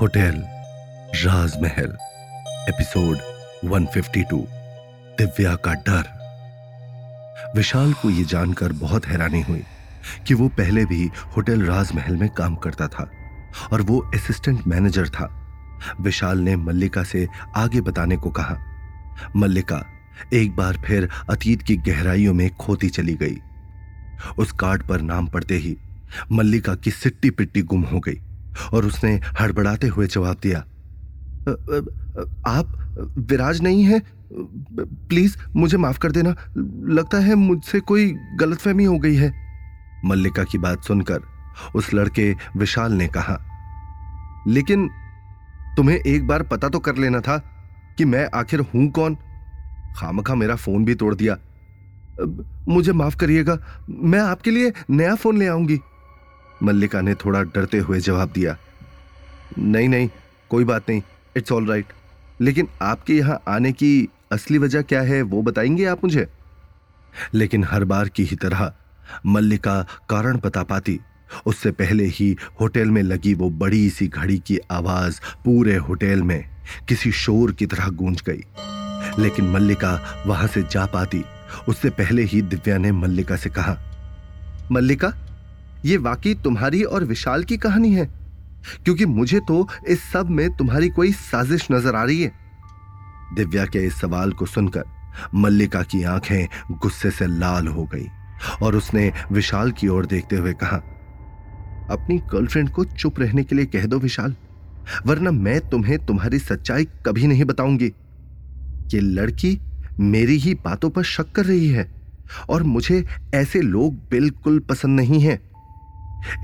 Hotel राजमहल episode 152 Divya का डर। विशाल को यह जानकर बहुत हैरानी हुई कि वो पहले भी होटल राजमहल में काम करता था और वो असिस्टेंट मैनेजर था। विशाल ने मल्लिका से आगे बताने को कहा। मल्लिका एक बार फिर अतीत की गहराइयों में खोती चली गई। उस कार्ड पर नाम पड़ते ही मल्लिका की सिट्टी पिट्टी गुम हो गई और उसने हड़बड़ाते हुए जवाब दिया, आप विराज नहीं हैं? प्लीज मुझे माफ कर देना, लगता है मुझसे कोई गलतफहमी हो गई है। मल्लिका की बात सुनकर उस लड़के विशाल ने कहा, लेकिन तुम्हें एक बार पता तो कर लेना था कि मैं आखिर हूं कौन। खामखा मेरा फोन भी तोड़ दिया, मुझे माफ करिएगा, मैं आपके लिए नया फोन ले आऊंगी। मल्लिका ने थोड़ा डरते हुए जवाब दिया, नहीं कोई बात नहीं, इट्स ऑल राइट, लेकिन आपके यहाँ आने की असली वजह क्या है वो बताएंगे आप मुझे। लेकिन हर बार की ही तरह मल्लिका कारण बता पाती उससे पहले ही होटल में लगी वो बड़ी सी घड़ी की आवाज पूरे होटल में किसी शोर की तरह गूंज गई। लेकिन मल्लिका वहां से जा पाती उससे पहले ही दिव्या ने मल्लिका से कहा, मल्लिका ये वाकई तुम्हारी और विशाल की कहानी है, क्योंकि मुझे तो इस सब में तुम्हारी कोई साजिश नजर आ रही है। दिव्या के इस सवाल को सुनकर मल्लिका की आंखें गुस्से से लाल हो गई और उसने विशाल की ओर देखते हुए कहा, अपनी गर्लफ्रेंड को चुप रहने के लिए कह दो विशाल, वरना मैं तुम्हें तुम्हारी सच्चाई कभी नहीं बताऊंगी। ये लड़की मेरी ही बातों पर शक कर रही है और मुझे ऐसे लोग बिल्कुल पसंद नहीं हैं।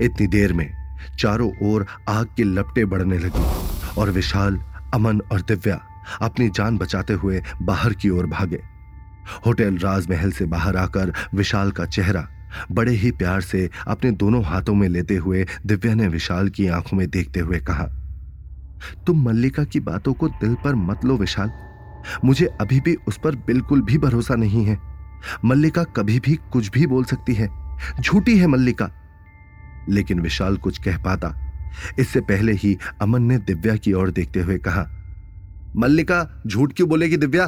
इतनी देर में चारों ओर आग के लपटे बढ़ने लगी और विशाल, अमन और दिव्या अपनी जान बचाते हुए बाहर की ओर भागे। होटल राजमहल से बाहर आकर विशाल का चेहरा बड़े ही प्यार से अपने दोनों हाथों में लेते हुए दिव्या ने विशाल की आंखों में देखते हुए कहा, तुम मल्लिका की बातों को दिल पर मत लो विशाल, मुझे अभी भी उस पर बिल्कुल भी भरोसा नहीं है। मल्लिका कभी भी कुछ भी बोल सकती है, झूठी है मल्लिका। लेकिन विशाल कुछ कह पाता इससे पहले ही अमन ने दिव्या की ओर देखते हुए कहा, मल्लिका झूठ क्यों बोलेगी दिव्या,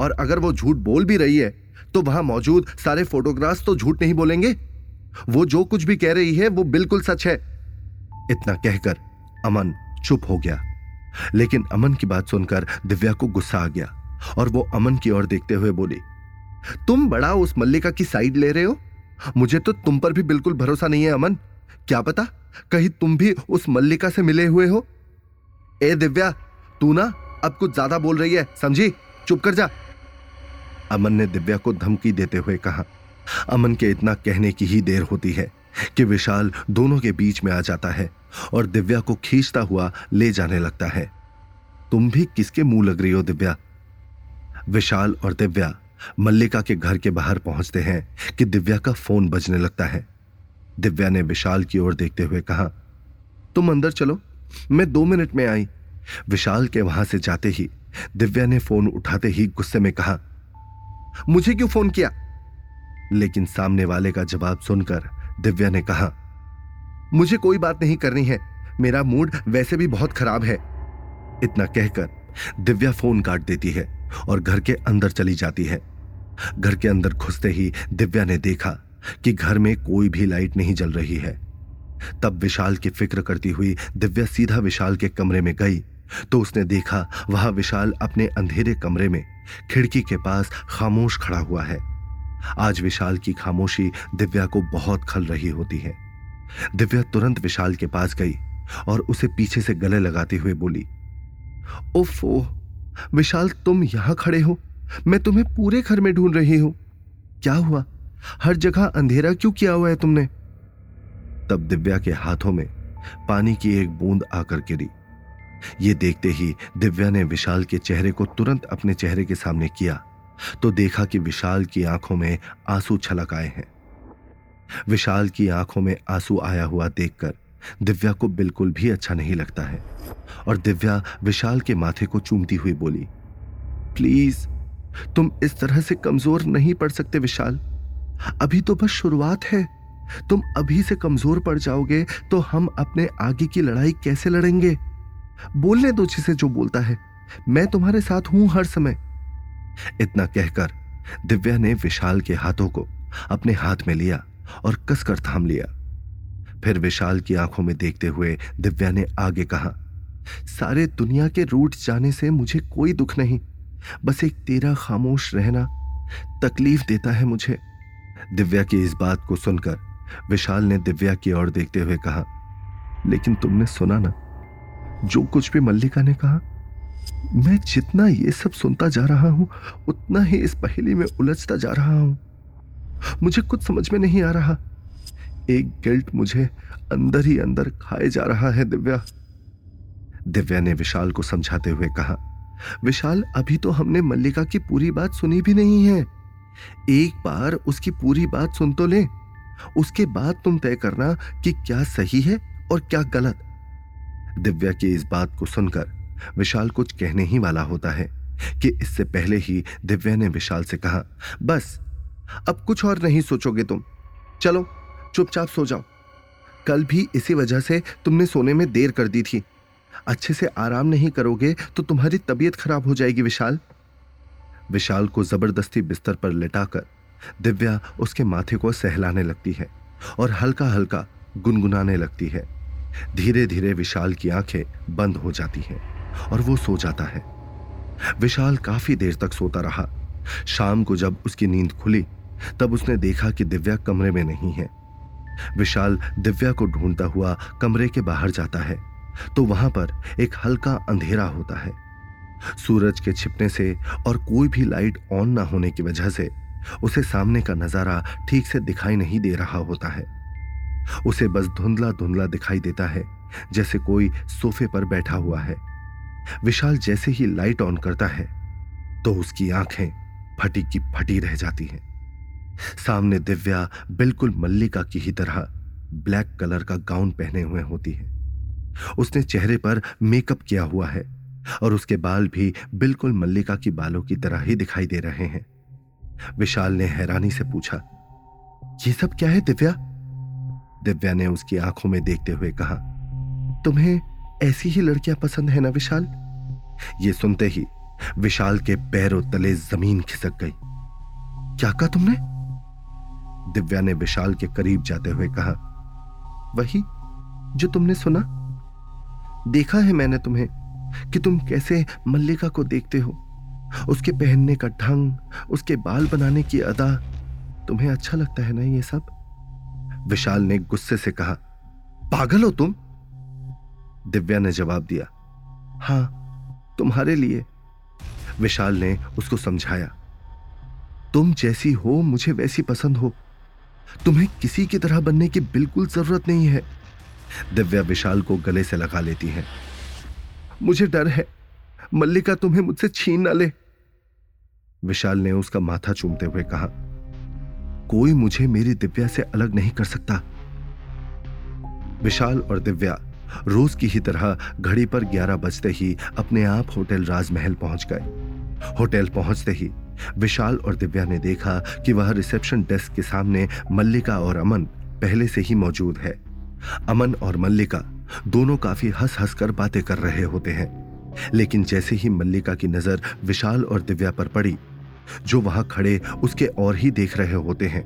और अगर वो झूठ बोल भी रही है तो वहां मौजूद सारे फोटोग्राफ्स तो झूठ नहीं बोलेंगे, वो जो कुछ भी कह रही है वो बिल्कुल सच है। इतना कहकर अमन चुप हो गया। लेकिन अमन की बात सुनकर दिव्या को गुस्सा आ गया और वो अमन की ओर देखते हुए बोली, तुम बड़ा उस मल्लिका की साइड ले रहे हो, मुझे तो तुम पर भी बिल्कुल भरोसा नहीं है अमन, क्या पता कहीं तुम भी उस मल्लिका से मिले हुए हो। ए दिव्या, तू ना अब कुछ ज्यादा बोल रही है, समझी, चुप कर जा। अमन ने दिव्या को धमकी देते हुए कहा। अमन के इतना कहने की ही देर होती है कि विशाल दोनों के बीच में आ जाता है और दिव्या को खींचता हुआ ले जाने लगता है। तुम भी किसके मुंह लग रही हो दिव्या। विशाल और दिव्या मल्लिका के घर के बाहर पहुंचते हैं कि दिव्या का फोन बजने लगता है। दिव्या ने विशाल की ओर देखते हुए कहा, तुम अंदर चलो, मैं 2 मिनट में आई। विशाल के वहां से जाते ही दिव्या ने फोन उठाते ही गुस्से में कहा, मुझे क्यों फोन किया। लेकिन सामने वाले का जवाब सुनकर दिव्या ने कहा, मुझे कोई बात नहीं करनी है, मेरा मूड वैसे भी बहुत खराब है। इतना कहकर दिव्या फोन काट देती है और घर के अंदर चली जाती है। घर के अंदर घुसते ही दिव्या ने देखा कि घर में कोई भी लाइट नहीं जल रही है। तब विशाल की फिक्र करती हुई दिव्या सीधा विशाल के कमरे में गई तो उसने देखा वहां विशाल अपने अंधेरे कमरे में खिड़की के पास खामोश खड़ा हुआ है। आज विशाल की खामोशी दिव्या को बहुत खल रही होती है। दिव्या तुरंत विशाल के पास गई और उसे पीछे से गले लगाते हुए बोली, ओफो विशाल, तुम यहां खड़े हो, मैं तुम्हें पूरे घर में ढूंढ रही हूं, क्या हुआ, हर जगह अंधेरा क्यों किया हुआ है तुमने। तब दिव्या के हाथों में पानी की एक बूंद आकर गिरी। ये देखते ही दिव्या ने विशाल के चेहरे को तुरंत अपने चेहरे के सामने किया तो देखा कि विशाल की आंखों में आंसू छलक आए हैं। विशाल की आंखों में आंसू आया हुआ देखकर दिव्या को बिल्कुल भी अच्छा नहीं लगता है और दिव्या विशाल के माथे को चूमती हुई बोली, प्लीज तुम इस तरह से कमजोर नहीं पड़ सकते विशाल, अभी तो बस शुरुआत है, तुम अभी से कमजोर पड़ जाओगे तो हम अपने आगे की लड़ाई कैसे लड़ेंगे? बोलने दो जिसे जो बोलता है, मैं तुम्हारे साथ हूं हर समय। इतना कहकर दिव्या ने विशाल के हाथों को अपने हाथ में लिया और कसकर थाम लिया। फिर विशाल की आंखों में देखते हुए दिव्या ने आगे कहा, सारे दुनिया के रूठ जाने से मुझे कोई दुख नहीं, बस एक तेरा खामोश रहना तकलीफ देता है मुझे। दिव्या की इस बात को सुनकर विशाल ने दिव्या की ओर देखते हुए कहा, लेकिन तुमने सुना ना जो कुछ भी मल्लिका ने कहा? मैं जितना ये सब सुनता जा रहा हूं उतना ही इस पहेली में उलझता जा रहा हूं। मुझे कुछ समझ में नहीं आ रहा, एक गिल्ट मुझे अंदर ही अंदर खाए जा रहा है। दिव्या ने विशाल को समझाते हुए कहा, विशाल अभी तो हमने मल्लिका की पूरी बात सुनी भी नहीं है, एक बार उसकी पूरी बात सुन तो ले, उसके बाद तुम तय करना कि क्या सही है और क्या गलत। दिव्या की इस बात को सुनकर विशाल कुछ कहने ही वाला होता है कि इससे पहले ही दिव्या ने विशाल से कहा, बस अब कुछ और नहीं सोचोगे तुम, चलो चुपचाप सो जाओ। कल भी इसी वजह से तुमने सोने में देर कर दी थी, अच्छे से आराम नहीं करोगे तो तुम्हारी तबीयत खराब हो जाएगी। विशाल को जबरदस्ती बिस्तर पर लिटाकर दिव्या उसके माथे को सहलाने लगती है और हल्का हल्का गुनगुनाने लगती है। धीरे धीरे विशाल की आंखें बंद हो जाती हैं और वो सो जाता है। विशाल काफी देर तक सोता रहा। शाम को जब उसकी नींद खुली तब उसने देखा कि दिव्या कमरे में नहीं है। विशाल दिव्या को ढूंढता हुआ कमरे के बाहर जाता है तो वहां पर एक हल्का अंधेरा होता है। सूरज के छिपने से और कोई भी लाइट ऑन ना होने की वजह से उसे सामने का नजारा ठीक से दिखाई नहीं दे रहा होता है। उसे बस धुंधला धुंधला दिखाई देता है, जैसे कोई सोफे पर बैठा हुआ है। विशाल जैसे ही लाइट ऑन करता है तो उसकी आंखें फटी की फटी रह जाती हैं। सामने दिव्या बिल्कुल मल्लिका की ही तरह ब्लैक कलर का गाउन पहने हुए होती है। उसने चेहरे पर मेकअप किया हुआ है और उसके बाल भी बिल्कुल मल्लिका की बालों की तरह ही दिखाई दे रहे हैं। विशाल ने हैरानी से पूछा, ये सब क्या है दिव्या? दिव्या ने उसकी आंखों में देखते हुए कहा, तुम्हें ऐसी ही लड़कियां पसंद है ना विशाल? ये सुनते ही विशाल के पैरों तले जमीन खिसक गई। क्या कहा तुमने? दिव्या ने विशाल के करीब जाते हुए कहा, वही जो तुमने सुना। देखा है मैंने तुम्हें कि तुम कैसे मल्लिका को देखते हो। उसके पहनने का ढंग, उसके बाल बनाने की अदा, तुम्हें अच्छा लगता है ना ये सब? विशाल ने गुस्से से कहा, पागल हो तुम? दिव्या ने जवाब दिया, हाँ तुम्हारे लिए। विशाल ने उसको समझाया, तुम जैसी हो मुझे वैसी पसंद हो, तुम्हें किसी की तरह बनने की बिल्कुल जरूरत नहीं है। दिव्या विशाल को गले से लगा लेती है, मुझे डर है मल्लिका तुम्हें मुझसे छीन ना ले। विशाल ने उसका माथा चूमते हुए कहा, कोई मुझे मेरी दिव्या से अलग नहीं कर सकता। विशाल और दिव्या रोज की ही तरह घड़ी पर 11 बजते ही अपने आप होटल राजमहल पहुंच गए। होटल पहुंचते ही विशाल और दिव्या ने देखा कि वह रिसेप्शन डेस्क के सामने मल्लिका और अमन पहले से ही मौजूद है। अमन और मल्लिका दोनों काफी हंस हंस कर बातें कर रहे होते हैं, लेकिन जैसे ही मल्लिका की नजर विशाल और दिव्या पर पड़ी, जो वहां खड़े उसके और ही देख रहे होते हैं,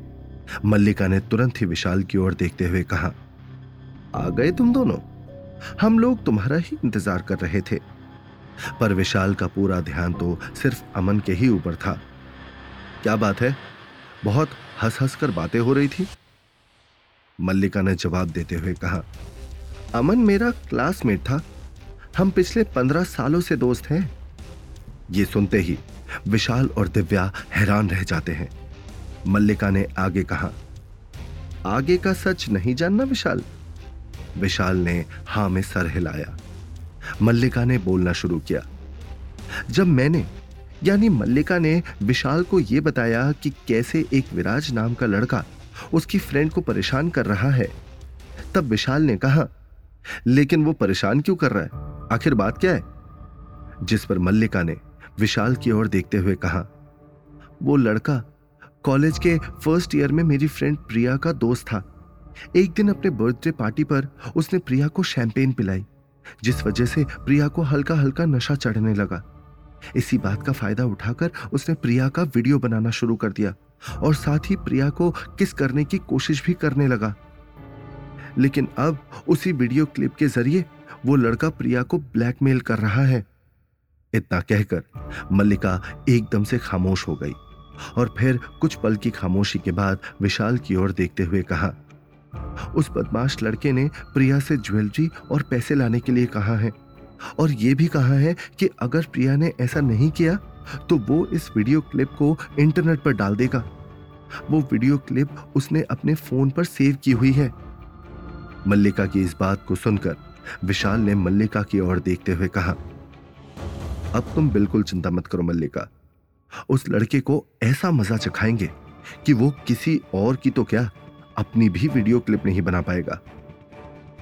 मल्लिका ने तुरंत ही विशाल की ओर देखते हुए कहा, आ गए तुम दोनों, हम लोग तुम्हारा ही इंतजार कर रहे थे। पर विशाल का पूरा ध्यान तो सिर्फ अमन के ही ऊपर था। क्या बात है, बहुत हंस हंस कर बातें हो रही थी? मल्लिका ने जवाब देते हुए कहा, अमन मेरा क्लासमेट था, हम पिछले 15 सालों से दोस्त हैं। ये सुनते ही विशाल और दिव्या हैरान रह जाते हैं। मल्लिका ने आगे कहा, आगे का सच नहीं जानना विशाल? विशाल ने हाँ में सर हिलाया। मल्लिका ने बोलना शुरू किया, जब मैंने यानी मल्लिका ने विशाल को यह बताया कि कैसे एक विराज नाम का लड़का उसकी फ्रेंड को परेशान कर रहा है, तब विशाल ने कहा, लेकिन वो परेशान क्यों कर रहा है, आखिर बात क्या है? जिस पर मल्लिका ने विशाल की ओर देखते हुए कहा, वो लड़का कॉलेज के फर्स्ट ईयर में मेरी फ्रेंड प्रिया का दोस्त था, एक दिन अपने बर्थडे पार्टी पर उसने प्रिया को शैंपेन पिलाई, जिस वजह से प्रिया को हल्का हल्का नशा चढ़ने लगा। इसी बात का फायदा उठाकर उसने प्रिया का वीडियो बनाना शुरू कर दिया और साथ ही प्रिया को किस करने की कोशिश भी करने लगा। लेकिन अब उसी वीडियो क्लिप के जरिए वो लड़का प्रिया को ब्लैकमेल कर रहा है। इतना कहकर मल्लिका एकदम से खामोश हो गई और फिर कुछ पल की खामोशी के बाद विशाल की ओर देखते हुए कहा, उस बदमाश लड़के ने प्रिया से ज्वेलरी और पैसे लाने के लिए कहा है और यह भी कहा है कि अगर प्रिया ने ऐसा नहीं किया तो वो इस वीडियो क्लिप को इंटरनेट पर डाल देगा। वो वीडियो क्लिप उसने अपने फोन पर सेव की हुई है। मल्लिका की इस बात को सुनकर विशाल ने मल्लिका की ओर देखते हुए कहा, अब तुम बिल्कुल चिंता मत करो मल्लिका, उस लड़के को ऐसा मजा चखाएंगे कि वो किसी और की तो क्या अपनी भी वीडियो क्लिप नहीं बना पाएगा।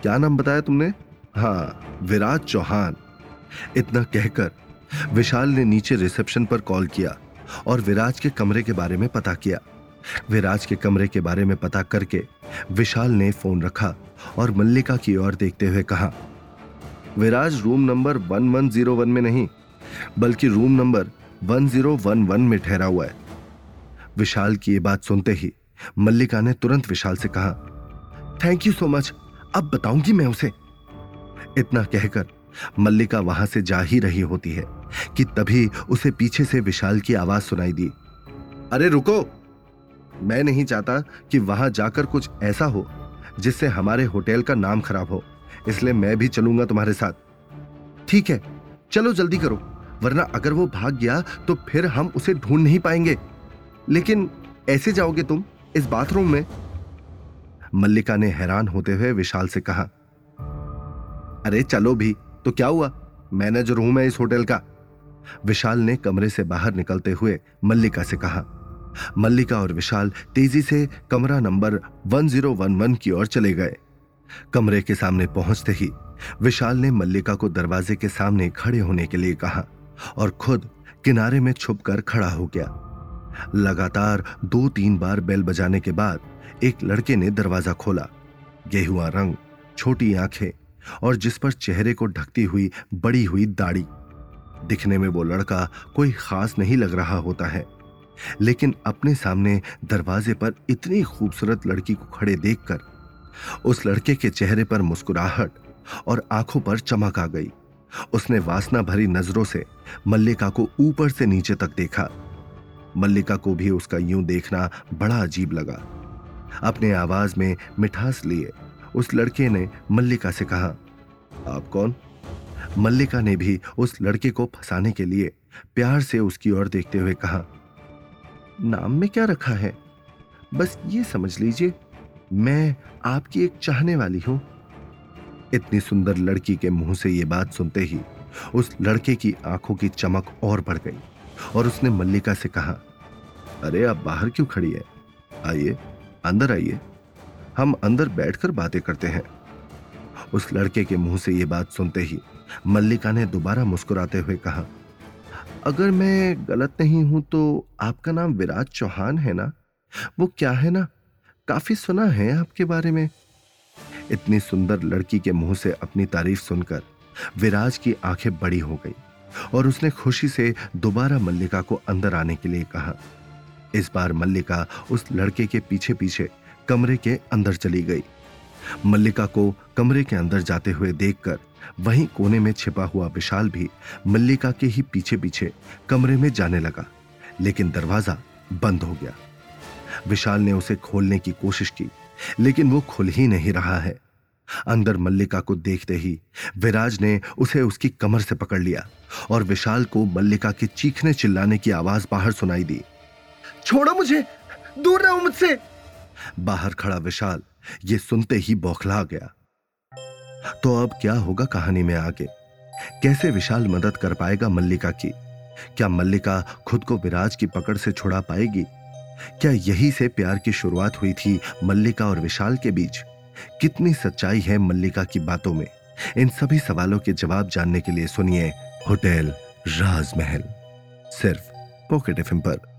क्या नाम बताया तुमने? हाँ, विराज चौहान। इतना कहकर विशाल ने नीचे रिसेप्शन पर कॉल किया और विराज के कमरे के बारे में पता किया। विराज के कमरे के बारे में पता करके विशाल ने फोन रखा और मल्लिका की ओर देखते हुए कहा, विराज रूम नंबर 1101 में नहीं बल्कि रूम नंबर 1011 में ठहरा हुआ है। विशाल की ये बात सुनते ही मल्लिका ने तुरंत विशाल से कहा, थैंक यू सो मच, अब बताऊंगी मैं उसे। इतना कहकर मल्लिका वहां से जा ही रही होती है कि तभी उसे पीछे से विशाल की आवाज सुनाई दी, अरे रुको, मैं नहीं चाहता कि वहां जाकर कुछ ऐसा हो जिससे हमारे होटल का नाम खराब हो, इसलिए मैं भी चलूंगा तुम्हारे साथ। ठीक है, चलो जल्दी करो, वरना अगर वो भाग गया तो फिर हम उसे ढूंढ नहीं पाएंगे। लेकिन ऐसे जाओगे तुम इस बाथरूम में? मल्लिका ने हैरान होते हुए विशाल से कहा, अरे चलो भी तो क्या हुआ, मैनेजर हूं मैं इस होटल का। विशाल ने कमरे से बाहर निकलते हुए मल्लिका से कहा। मल्लिका और विशाल तेजी से कमरा नंबर 1011 की ओर चले गए। कमरे के सामने पहुंचते ही विशाल ने मल्लिका को दरवाजे के सामने खड़े होने के लिए कहा और खुद किनारे में छुपकर खड़ा हो गया। लगातार 2-3 बार बेल बजाने के बाद एक लड़के ने दरवाजा खोला। गेहुआ रंग, छोटी आंखें और जिस पर चेहरे को ढकती हुई बड़ी हुई दाढ़ी, दिखने में वो लड़का कोई खास नहीं लग रहा होता है, लेकिन अपने सामने दरवाजे पर इतनी खूबसूरत लड़की को खड़े देखकर उस लड़के के चेहरे पर मुस्कुराहट और आंखों पर चमक आ गई। उसने वासना भरी नजरों से मल्लिका को ऊपर से नीचे तक देखा। मल्लिका को भी उसका यूं देखना बड़ा अजीब लगा। अपने आवाज में मिठास लिए उस लड़के ने मल्लिका से कहा, आप कौन? मल्लिका ने भी उस लड़के को फंसाने के लिए प्यार से उसकी ओर देखते हुए कहा, नाम में क्या रखा है, बस ये समझ लीजिए मैं आपकी एक चाहने वाली हूं। इतनी सुंदर लड़की के मुंह से ये बात सुनते ही उस लड़के की आंखों की चमक और बढ़ गई और उसने मल्लिका से कहा, अरे आप बाहर क्यों खड़ी है, आइए अंदर आइए, हम अंदर बैठकर बातें करते हैं। उस लड़के के मुंह से ये बात सुनते ही मल्लिका ने दोबारा मुस्कुराते हुए कहा, अगर मैं गलत नहीं हूं तो आपका नाम विराज चौहान है ना? वो क्या है ना, काफी सुना है आपके बारे में। इतनी सुंदर लड़की के मुंह से अपनी तारीफ सुनकर विराज की आंखें बड़ी हो गई और उसने खुशी से दोबारा मल्लिका को अंदर आने के लिए कहा। इस बार मल्लिका उस लड़के के पीछे पीछे कमरे के अंदर चली गई। मल्लिका को कमरे के अंदर जाते हुए देखकर वहीं कोने में छिपा हुआ विशाल भी मल्लिका के ही पीछे पीछे कमरे में जाने लगा, लेकिन दरवाजा बंद हो गया। विशाल ने उसे खोलने की कोशिश की, लेकिन वो खुल ही नहीं रहा है। अंदर मल्लिका को देखते ही विराज ने उसे उसकी कमर से पकड़ लिया और विशाल को मल्लिका के चीखने चिल्लाने की आवाज बाहर सुनाई दी, छोड़ो मुझे, दूर रहो मुझसे। बाहर खड़ा विशाल ये सुनते ही बौखला गया। तो अब क्या होगा कहानी में आगे? कैसे विशाल मदद कर पाएगा मल्लिका की? क्या मल्लिका खुद को विराज की पकड़ से छुड़ा पाएगी? क्या यही से प्यार की शुरुआत हुई थी मल्लिका और विशाल के बीच? कितनी सच्चाई है मल्लिका की बातों में? इन सभी सवालों के जवाब जानने के लिए सुनिए होटल राजमहल, सिर्फ पॉकेट एफएम पर।